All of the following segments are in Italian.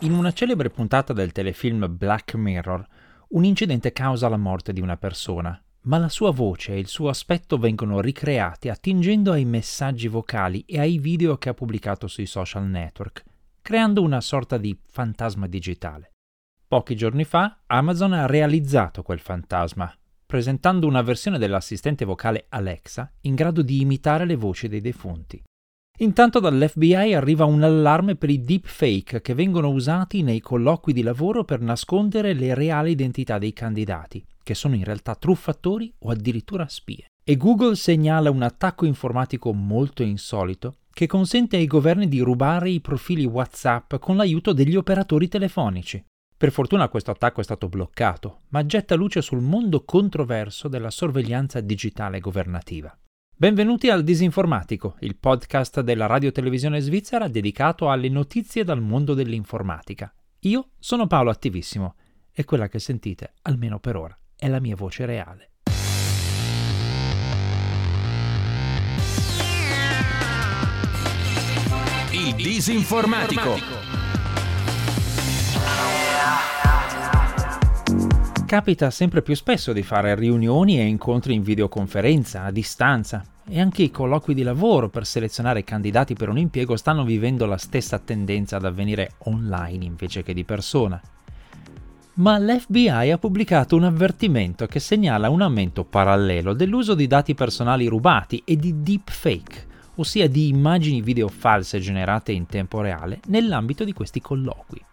In una celebre puntata del telefilm Black Mirror, un incidente causa la morte di una persona, ma la sua voce e il suo aspetto vengono ricreati attingendo ai messaggi vocali e ai video che ha pubblicato sui social network, creando una sorta di fantasma digitale. Pochi giorni fa, Amazon ha realizzato quel fantasma, presentando una versione dell'assistente vocale Alexa in grado di imitare le voci dei defunti. Intanto dall'FBI arriva un allarme per i deepfake che vengono usati nei colloqui di lavoro per nascondere le reali identità dei candidati, che sono in realtà truffatori o addirittura spie. E Google segnala un attacco informatico molto insolito che consente ai governi di rubare i profili WhatsApp con l'aiuto degli operatori telefonici. Per fortuna questo attacco è stato bloccato, ma getta luce sul mondo controverso della sorveglianza digitale governativa. Benvenuti al Disinformatico, il podcast della Radio Televisione Svizzera dedicato alle notizie dal mondo dell'informatica. Io sono Paolo Attivissimo e quella che sentite, almeno per ora, è la mia voce reale. Il Disinformatico. Capita sempre più spesso di fare riunioni e incontri in videoconferenza, a distanza, e anche i colloqui di lavoro per selezionare candidati per un impiego stanno vivendo la stessa tendenza ad avvenire online invece che di persona. Ma l'FBI ha pubblicato un avvertimento che segnala un aumento parallelo dell'uso di dati personali rubati e di deepfake, ossia di immagini video false generate in tempo reale nell'ambito di questi colloqui.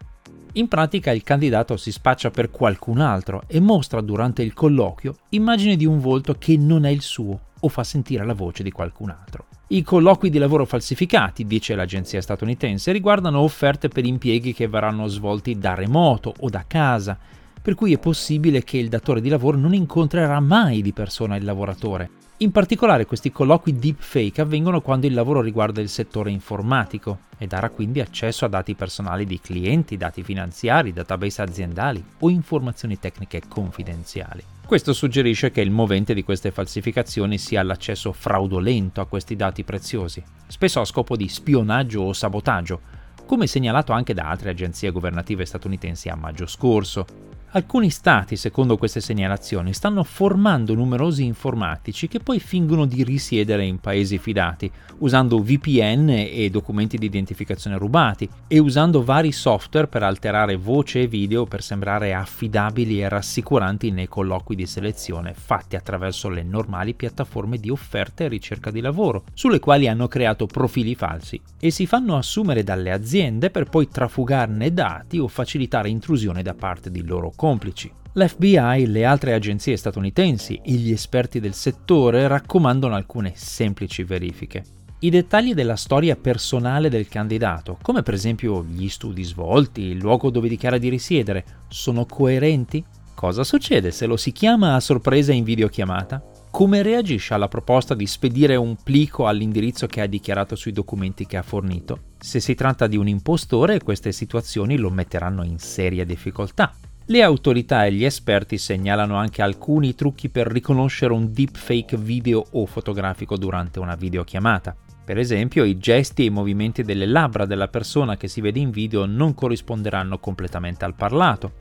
In pratica il candidato si spaccia per qualcun altro e mostra durante il colloquio immagini di un volto che non è il suo o fa sentire la voce di qualcun altro. I colloqui di lavoro falsificati, dice l'agenzia statunitense, riguardano offerte per impieghi che verranno svolti da remoto o da casa, per cui è possibile che il datore di lavoro non incontrerà mai di persona il lavoratore. In particolare questi colloqui deepfake avvengono quando il lavoro riguarda il settore informatico e darà quindi accesso a dati personali di clienti, dati finanziari, database aziendali o informazioni tecniche confidenziali. Questo suggerisce che il movente di queste falsificazioni sia l'accesso fraudolento a questi dati preziosi, spesso a scopo di spionaggio o sabotaggio, come segnalato anche da altre agenzie governative statunitensi a maggio scorso. Alcuni stati, secondo queste segnalazioni, stanno formando numerosi informatici che poi fingono di risiedere in paesi fidati, usando VPN e documenti di identificazione rubati, e usando vari software per alterare voce e video per sembrare affidabili e rassicuranti nei colloqui di selezione fatti attraverso le normali piattaforme di offerta e ricerca di lavoro, sulle quali hanno creato profili falsi e si fanno assumere dalle aziende per poi trafugarne dati o facilitare intrusione da parte di loro complici. L'FBI, le altre agenzie statunitensi e gli esperti del settore raccomandano alcune semplici verifiche. I dettagli della storia personale del candidato, come per esempio gli studi svolti, il luogo dove dichiara di risiedere, sono coerenti? Cosa succede se lo si chiama a sorpresa in videochiamata? Come reagisce alla proposta di spedire un plico all'indirizzo che ha dichiarato sui documenti che ha fornito? Se si tratta di un impostore, queste situazioni lo metteranno in seria difficoltà. Le autorità e gli esperti segnalano anche alcuni trucchi per riconoscere un deepfake video o fotografico durante una videochiamata. Per esempio, i gesti e i movimenti delle labbra della persona che si vede in video non corrisponderanno completamente al parlato.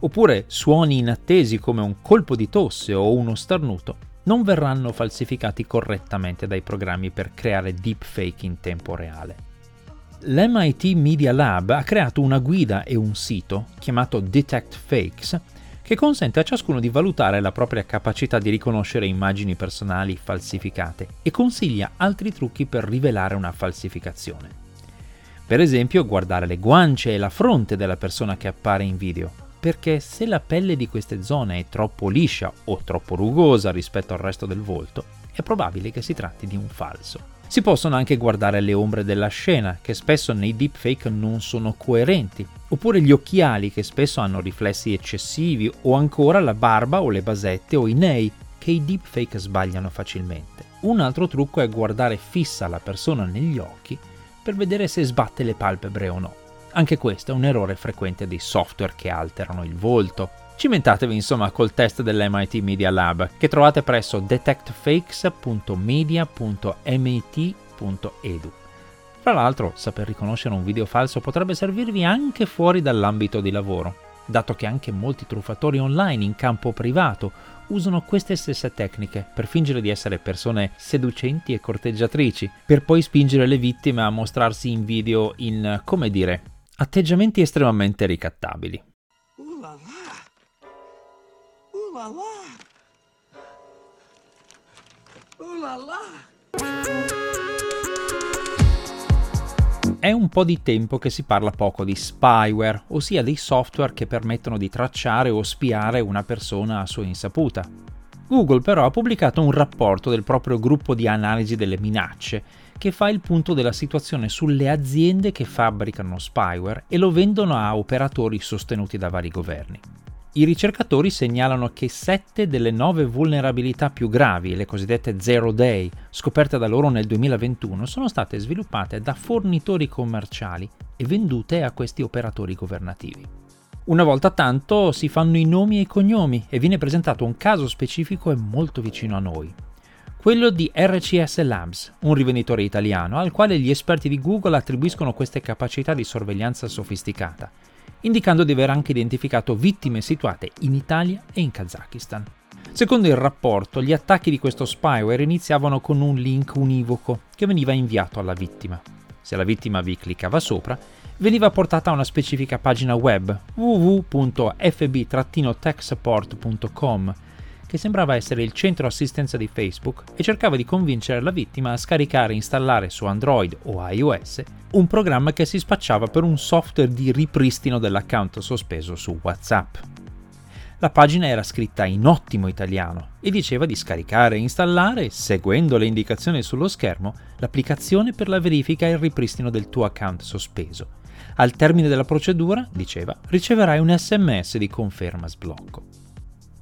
Oppure suoni inattesi come un colpo di tosse o uno starnuto non verranno falsificati correttamente dai programmi per creare deepfake in tempo reale. L'MIT Media Lab ha creato una guida e un sito, chiamato Detect Fakes, che consente a ciascuno di valutare la propria capacità di riconoscere immagini personali falsificate e consiglia altri trucchi per rivelare una falsificazione. Per esempio, guardare le guance e la fronte della persona che appare in video, perché se la pelle di queste zone è troppo liscia o troppo rugosa rispetto al resto del volto, è probabile che si tratti di un falso. Si possono anche guardare le ombre della scena, che spesso nei deepfake non sono coerenti, oppure gli occhiali, che spesso hanno riflessi eccessivi, o ancora la barba o le basette o i nei, che i deepfake sbagliano facilmente. Un altro trucco è guardare fissa la persona negli occhi per vedere se sbatte le palpebre o no. Anche questo è un errore frequente dei software che alterano il volto. Cimentatevi insomma col test dell'MIT Media Lab, che trovate presso detectfakes.media.mit.edu. Fra l'altro, saper riconoscere un video falso potrebbe servirvi anche fuori dall'ambito di lavoro, dato che anche molti truffatori online in campo privato usano queste stesse tecniche per fingere di essere persone seducenti e corteggiatrici, per poi spingere le vittime a mostrarsi in video in, come dire, atteggiamenti estremamente ricattabili. È un po' di tempo che si parla poco di spyware, ossia dei software che permettono di tracciare o spiare una persona a sua insaputa. Google però ha pubblicato un rapporto del proprio gruppo di analisi delle minacce, che fa il punto della situazione sulle aziende che fabbricano spyware e lo vendono a operatori sostenuti da vari governi. I ricercatori segnalano che 7 delle 9 vulnerabilità più gravi, le cosiddette zero day, scoperte da loro nel 2021, sono state sviluppate da fornitori commerciali e vendute a questi operatori governativi. Una volta tanto si fanno i nomi e i cognomi e viene presentato un caso specifico e molto vicino a noi. Quello di RCS Labs, un rivenditore italiano al quale gli esperti di Google attribuiscono queste capacità di sorveglianza sofisticata, indicando di aver anche identificato vittime situate in Italia e in Kazakistan. Secondo il rapporto, gli attacchi di questo spyware iniziavano con un link univoco che veniva inviato alla vittima. Se la vittima vi cliccava sopra, veniva portata a una specifica pagina web www.fb-techsupport.com, che sembrava essere il centro assistenza di Facebook e cercava di convincere la vittima a scaricare e installare su Android o iOS un programma che si spacciava per un software di ripristino dell'account sospeso su WhatsApp. La pagina era scritta in ottimo italiano e diceva di scaricare e installare, seguendo le indicazioni sullo schermo, l'applicazione per la verifica e il ripristino del tuo account sospeso. Al termine della procedura, diceva, riceverai un SMS di conferma sblocco.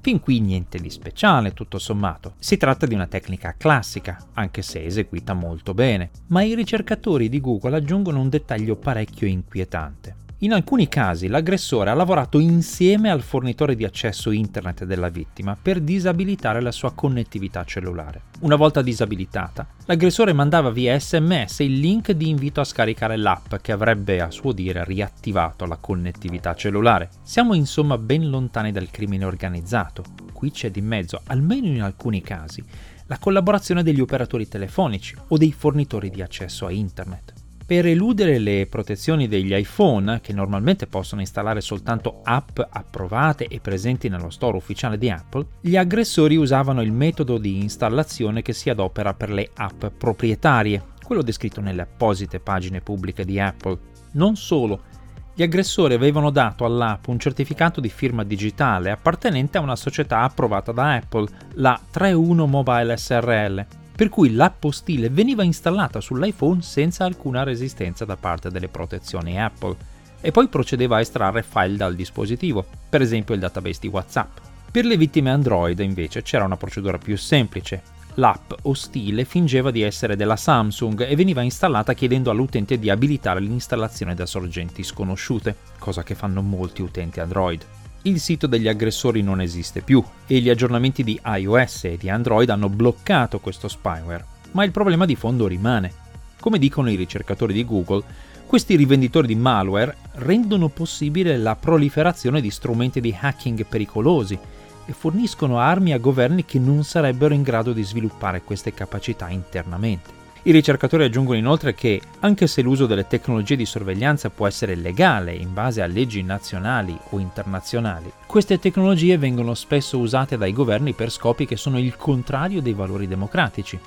Fin qui niente di speciale, tutto sommato. Si tratta di una tecnica classica, anche se eseguita molto bene, ma i ricercatori di Google aggiungono un dettaglio parecchio inquietante. In alcuni casi l'aggressore ha lavorato insieme al fornitore di accesso internet della vittima per disabilitare la sua connettività cellulare. Una volta disabilitata, l'aggressore mandava via SMS il link di invito a scaricare l'app che avrebbe, a suo dire, riattivato la connettività cellulare. Siamo insomma ben lontani dal crimine organizzato. Qui c'è di mezzo, almeno in alcuni casi, la collaborazione degli operatori telefonici o dei fornitori di accesso a internet. Per eludere le protezioni degli iPhone, che normalmente possono installare soltanto app approvate e presenti nello store ufficiale di Apple, gli aggressori usavano il metodo di installazione che si adopera per le app proprietarie, quello descritto nelle apposite pagine pubbliche di Apple. Non solo, gli aggressori avevano dato all'app un certificato di firma digitale appartenente a una società approvata da Apple, la 31 Mobile SRL, per cui l'app ostile veniva installata sull'iPhone senza alcuna resistenza da parte delle protezioni Apple e poi procedeva a estrarre file dal dispositivo, per esempio il database di WhatsApp. Per le vittime Android invece c'era una procedura più semplice. L'app ostile fingeva di essere della Samsung e veniva installata chiedendo all'utente di abilitare l'installazione da sorgenti sconosciute, cosa che fanno molti utenti Android. Il sito degli aggressori non esiste più e gli aggiornamenti di iOS e di Android hanno bloccato questo spyware, ma il problema di fondo rimane. Come dicono i ricercatori di Google, questi rivenditori di malware rendono possibile la proliferazione di strumenti di hacking pericolosi e forniscono armi a governi che non sarebbero in grado di sviluppare queste capacità internamente. I ricercatori aggiungono inoltre che, anche se l'uso delle tecnologie di sorveglianza può essere legale in base a leggi nazionali o internazionali, queste tecnologie vengono spesso usate dai governi per scopi che sono il contrario dei valori democratici,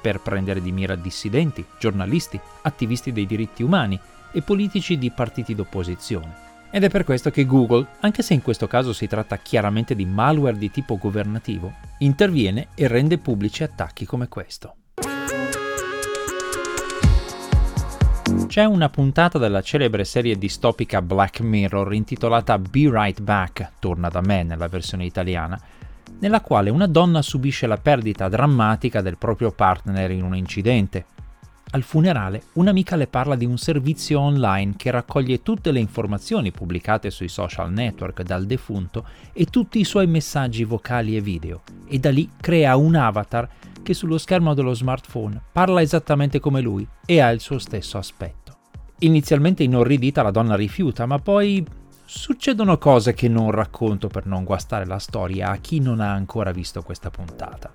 per prendere di mira dissidenti, giornalisti, attivisti dei diritti umani e politici di partiti d'opposizione. Ed è per questo che Google, anche se in questo caso si tratta chiaramente di malware di tipo governativo, interviene e rende pubblici attacchi come questo. C'è una puntata della celebre serie distopica Black Mirror intitolata Be Right Back, torna da me nella versione italiana, nella quale una donna subisce la perdita drammatica del proprio partner in un incidente. Al funerale, un'amica le parla di un servizio online che raccoglie tutte le informazioni pubblicate sui social network dal defunto e tutti i suoi messaggi vocali e video, e da lì crea un avatar che sullo schermo dello smartphone parla esattamente come lui e ha il suo stesso aspetto. Inizialmente inorridita, la donna rifiuta, ma poi succedono cose che non racconto per non guastare la storia a chi non ha ancora visto questa puntata.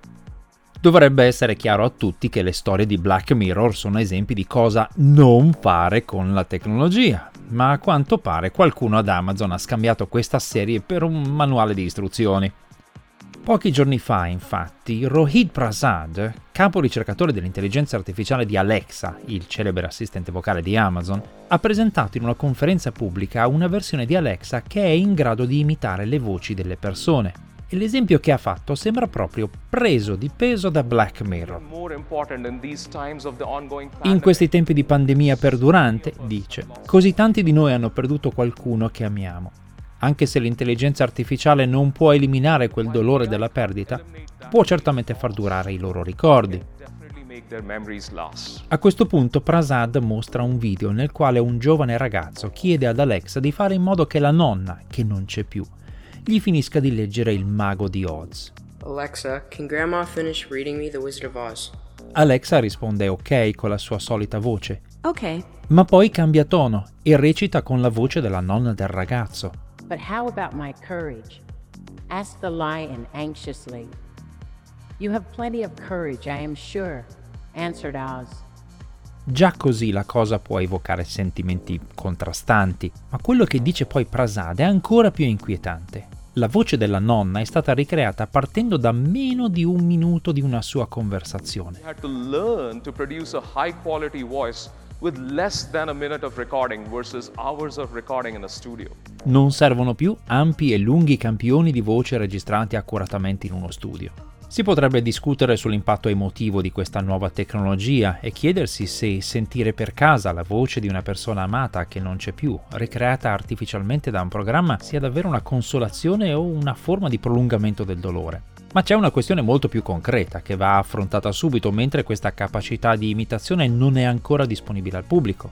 Dovrebbe essere chiaro a tutti che le storie di Black Mirror sono esempi di cosa non fare con la tecnologia, ma a quanto pare qualcuno ad Amazon ha scambiato questa serie per un manuale di istruzioni. Pochi giorni fa, infatti, Rohit Prasad, capo ricercatore dell'intelligenza artificiale di Alexa, il celebre assistente vocale di Amazon, ha presentato in una conferenza pubblica una versione di Alexa che è in grado di imitare le voci delle persone. E l'esempio che ha fatto sembra proprio preso di peso da Black Mirror. In questi tempi di pandemia perdurante, dice, così tanti di noi hanno perduto qualcuno che amiamo. Anche se l'intelligenza artificiale non può eliminare quel dolore della perdita, può certamente far durare i loro ricordi. A questo punto Prasad mostra un video nel quale un giovane ragazzo chiede ad Alexa di fare in modo che la nonna, che non c'è più, gli finisca di leggere Il Mago di Oz. Alexa, can grandma finish reading me The Wizard of Oz? Alexa risponde ok con la sua solita voce. Ok. Ma poi cambia tono e recita con la voce della nonna del ragazzo. But how about my courage? Asked the lion anxiously. You have plenty of courage, I am sure, answered Oz. Già così la cosa può evocare sentimenti contrastanti, ma quello che dice poi Prasad è ancora più inquietante. La voce della nonna è stata ricreata partendo da meno di un minuto di una sua conversazione. Non servono più ampi e lunghi campioni di voce registrati accuratamente in uno studio. Si potrebbe discutere sull'impatto emotivo di questa nuova tecnologia e chiedersi se sentire per casa la voce di una persona amata che non c'è più, ricreata artificialmente da un programma, sia davvero una consolazione o una forma di prolungamento del dolore. Ma c'è una questione molto più concreta che va affrontata subito, mentre questa capacità di imitazione non è ancora disponibile al pubblico.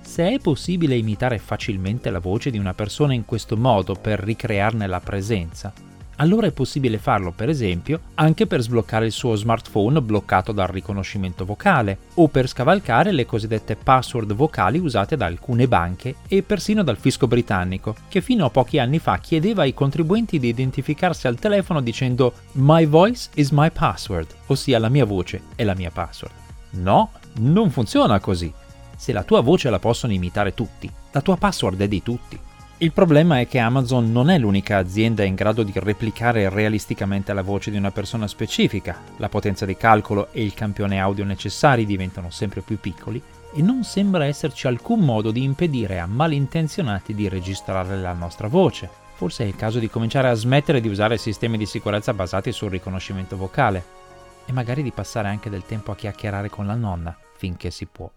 Se è possibile imitare facilmente la voce di una persona in questo modo per ricrearne la presenza, allora è possibile farlo, per esempio, anche per sbloccare il suo smartphone bloccato dal riconoscimento vocale, o per scavalcare le cosiddette password vocali usate da alcune banche e persino dal fisco britannico, che fino a pochi anni fa chiedeva ai contribuenti di identificarsi al telefono dicendo «My voice is my password», ossia la mia voce è la mia password. No, non funziona così. Se la tua voce la possono imitare tutti, la tua password è di tutti. Il problema è che Amazon non è l'unica azienda in grado di replicare realisticamente la voce di una persona specifica. La potenza di calcolo e il campione audio necessari diventano sempre più piccoli e non sembra esserci alcun modo di impedire a malintenzionati di registrare la nostra voce. Forse è il caso di cominciare a smettere di usare sistemi di sicurezza basati sul riconoscimento vocale e magari di passare anche del tempo a chiacchierare con la nonna finché si può.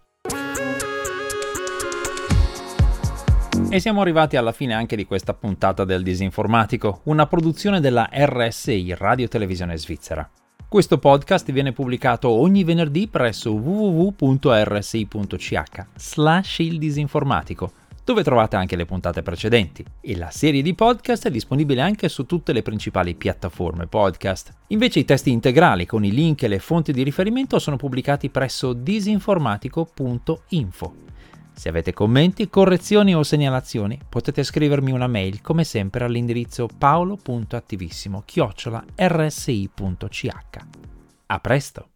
E siamo arrivati alla fine anche di questa puntata del Disinformatico, una produzione della RSI, Radio Televisione Svizzera. Questo podcast viene pubblicato ogni venerdì presso www.rsi.ch/il Disinformatico, dove trovate anche le puntate precedenti. E la serie di podcast è disponibile anche su tutte le principali piattaforme podcast. Invece i testi integrali con i link e le fonti di riferimento sono pubblicati presso disinformatico.info. Se avete commenti, correzioni o segnalazioni, potete scrivermi una mail come sempre all'indirizzo paolo.attivissimo@rsi.ch. A presto!